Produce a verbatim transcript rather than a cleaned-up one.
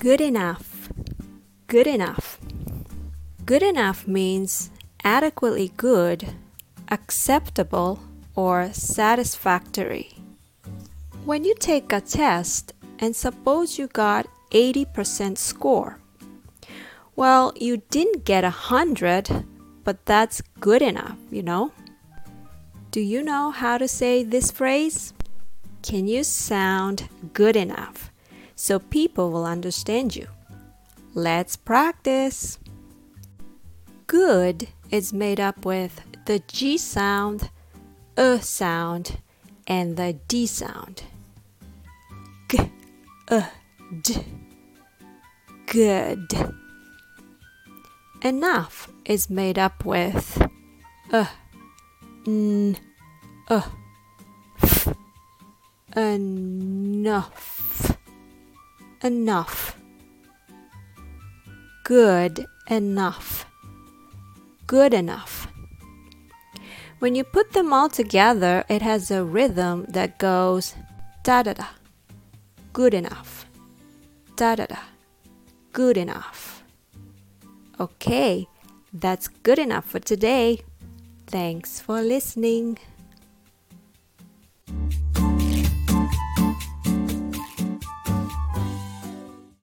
Good enough, good enough. Good enough means adequately good, acceptable, or satisfactory. When you take a test and suppose you got eighty percent score, well, you didn't get one hundred, but that's good enough, you know? Do you know how to say this phrase?Can you sound good enough so people will understand you? Let's practice. Good is made up with the G sound, uh sound, and the D sound. G, uh, d. Good. Enough is made up with uh, n, uh.Enough, enough, good enough, good enough. When you put them all together, it has a rhythm that goes da-da-da, good enough, da-da-da, good enough. Okay, that's good enough for today. Thanks for listening.